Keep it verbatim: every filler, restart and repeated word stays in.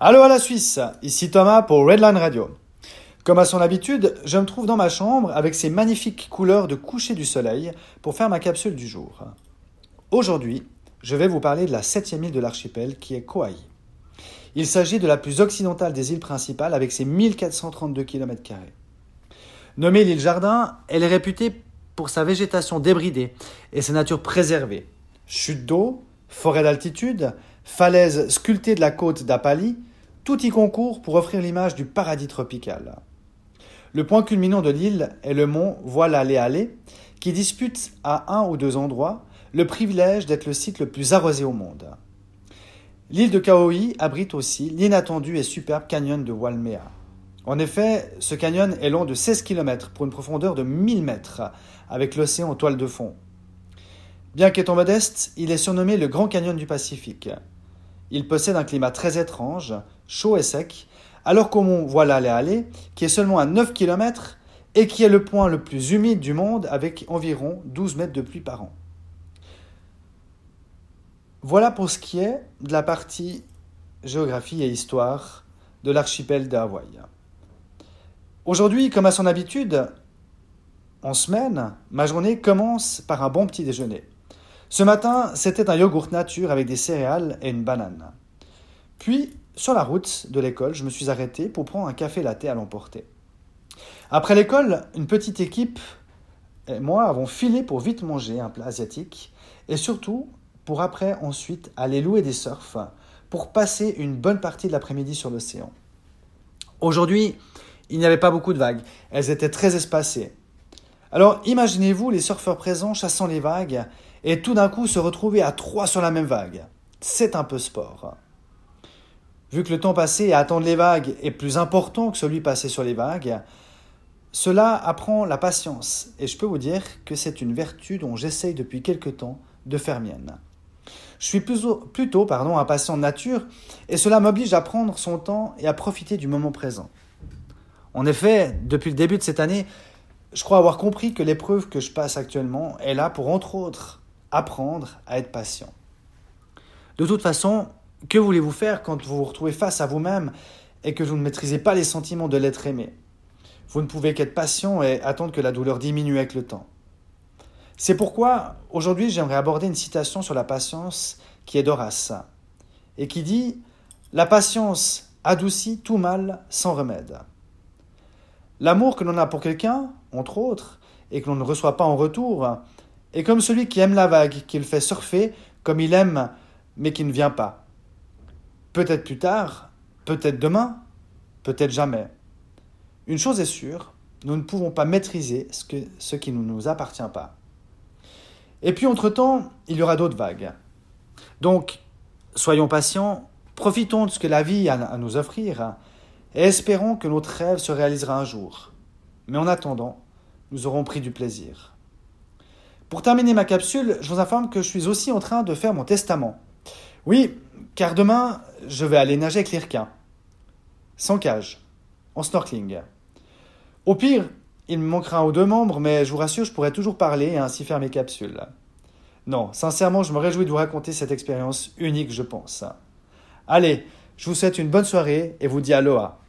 Allô à la Suisse, ici Thomas pour Redline Radio. Comme à son habitude, je me trouve dans ma chambre avec ces magnifiques couleurs de coucher du soleil pour faire ma capsule du jour. Aujourd'hui, je vais vous parler de la septième île de l'archipel qui est Kauai. Il s'agit de la plus occidentale des îles principales avec ses mille quatre cent trente-deux kilomètres carrés. Nommée l'île Jardin, elle est réputée pour sa végétation débridée et sa nature préservée. Chutes d'eau, forêts d'altitude, falaises sculptées de la côte d'Apali, tout y concourt pour offrir l'image du paradis tropical. Le point culminant de l'île est le mont Waialeale, qui dispute à un ou deux endroits le privilège d'être le site le plus arrosé au monde. L'île de Kaohi abrite aussi l'inattendu et superbe canyon de Walmea. En effet, ce canyon est long de seize kilomètres pour une profondeur de mille mètres, avec l'océan en toile de fond. Bien qu'étant modeste, il est surnommé le Grand Canyon du Pacifique. Il possède un climat très étrange, chaud et sec, alors qu'au mont Waialeale, qui est seulement à neuf kilomètres et qui est le point le plus humide du monde avec environ douze mètres de pluie par an. Voilà pour ce qui est de la partie géographie et histoire de l'archipel d'Hawaï. Aujourd'hui, comme à son habitude, en semaine, ma journée commence par un bon petit déjeuner. Ce matin, c'était un yogourt nature avec des céréales et une banane. Puis, sur la route de l'école, je me suis arrêté pour prendre un café latte à l'emporter. Après l'école, une petite équipe et moi avons filé pour vite manger un plat asiatique et surtout pour après ensuite aller louer des surfs pour passer une bonne partie de l'après-midi sur l'océan. Aujourd'hui, il n'y avait pas beaucoup de vagues, elles étaient très espacées. Alors imaginez-vous les surfeurs présents chassant les vagues et tout d'un coup se retrouver à trois sur la même vague. C'est un peu sport. Vu que le temps passé à attendre les vagues est plus important que celui passé sur les vagues, cela apprend la patience et je peux vous dire que c'est une vertu dont j'essaye depuis quelque temps de faire mienne. Je suis plutôt, plutôt pardon, impatient de nature et cela m'oblige à prendre son temps et à profiter du moment présent. En effet, depuis le début de cette année, je crois avoir compris que l'épreuve que je passe actuellement est là pour, entre autres, apprendre à être patient. De toute façon, que voulez-vous faire quand vous vous retrouvez face à vous-même et que vous ne maîtrisez pas les sentiments de l'être aimé ? Vous ne pouvez qu'être patient et attendre que la douleur diminue avec le temps. C'est pourquoi, aujourd'hui, j'aimerais aborder une citation sur la patience qui est d'Horace et qui dit « La patience adoucit tout mal sans remède ». L'amour que l'on a pour quelqu'un, entre autres, et que l'on ne reçoit pas en retour, est comme celui qui aime la vague, qui le fait surfer comme il aime, mais qui ne vient pas. Peut-être plus tard, peut-être demain, peut-être jamais. Une chose est sûre, nous ne pouvons pas maîtriser ce, que, ce qui ne nous appartient pas. Et puis, entre-temps, il y aura d'autres vagues. Donc, soyons patients, profitons de ce que la vie a à nous offrir, et espérons que notre rêve se réalisera un jour. Mais en attendant, nous aurons pris du plaisir. Pour terminer ma capsule, je vous informe que je suis aussi en train de faire mon testament. Oui, car demain, je vais aller nager avec les requins. Sans cage, en snorkeling. Au pire, il me manquera un ou deux membres, mais je vous rassure, je pourrai toujours parler et ainsi faire mes capsules. Non, sincèrement, je me réjouis de vous raconter cette expérience unique, je pense. Allez, je vous souhaite une bonne soirée et vous dis aloha.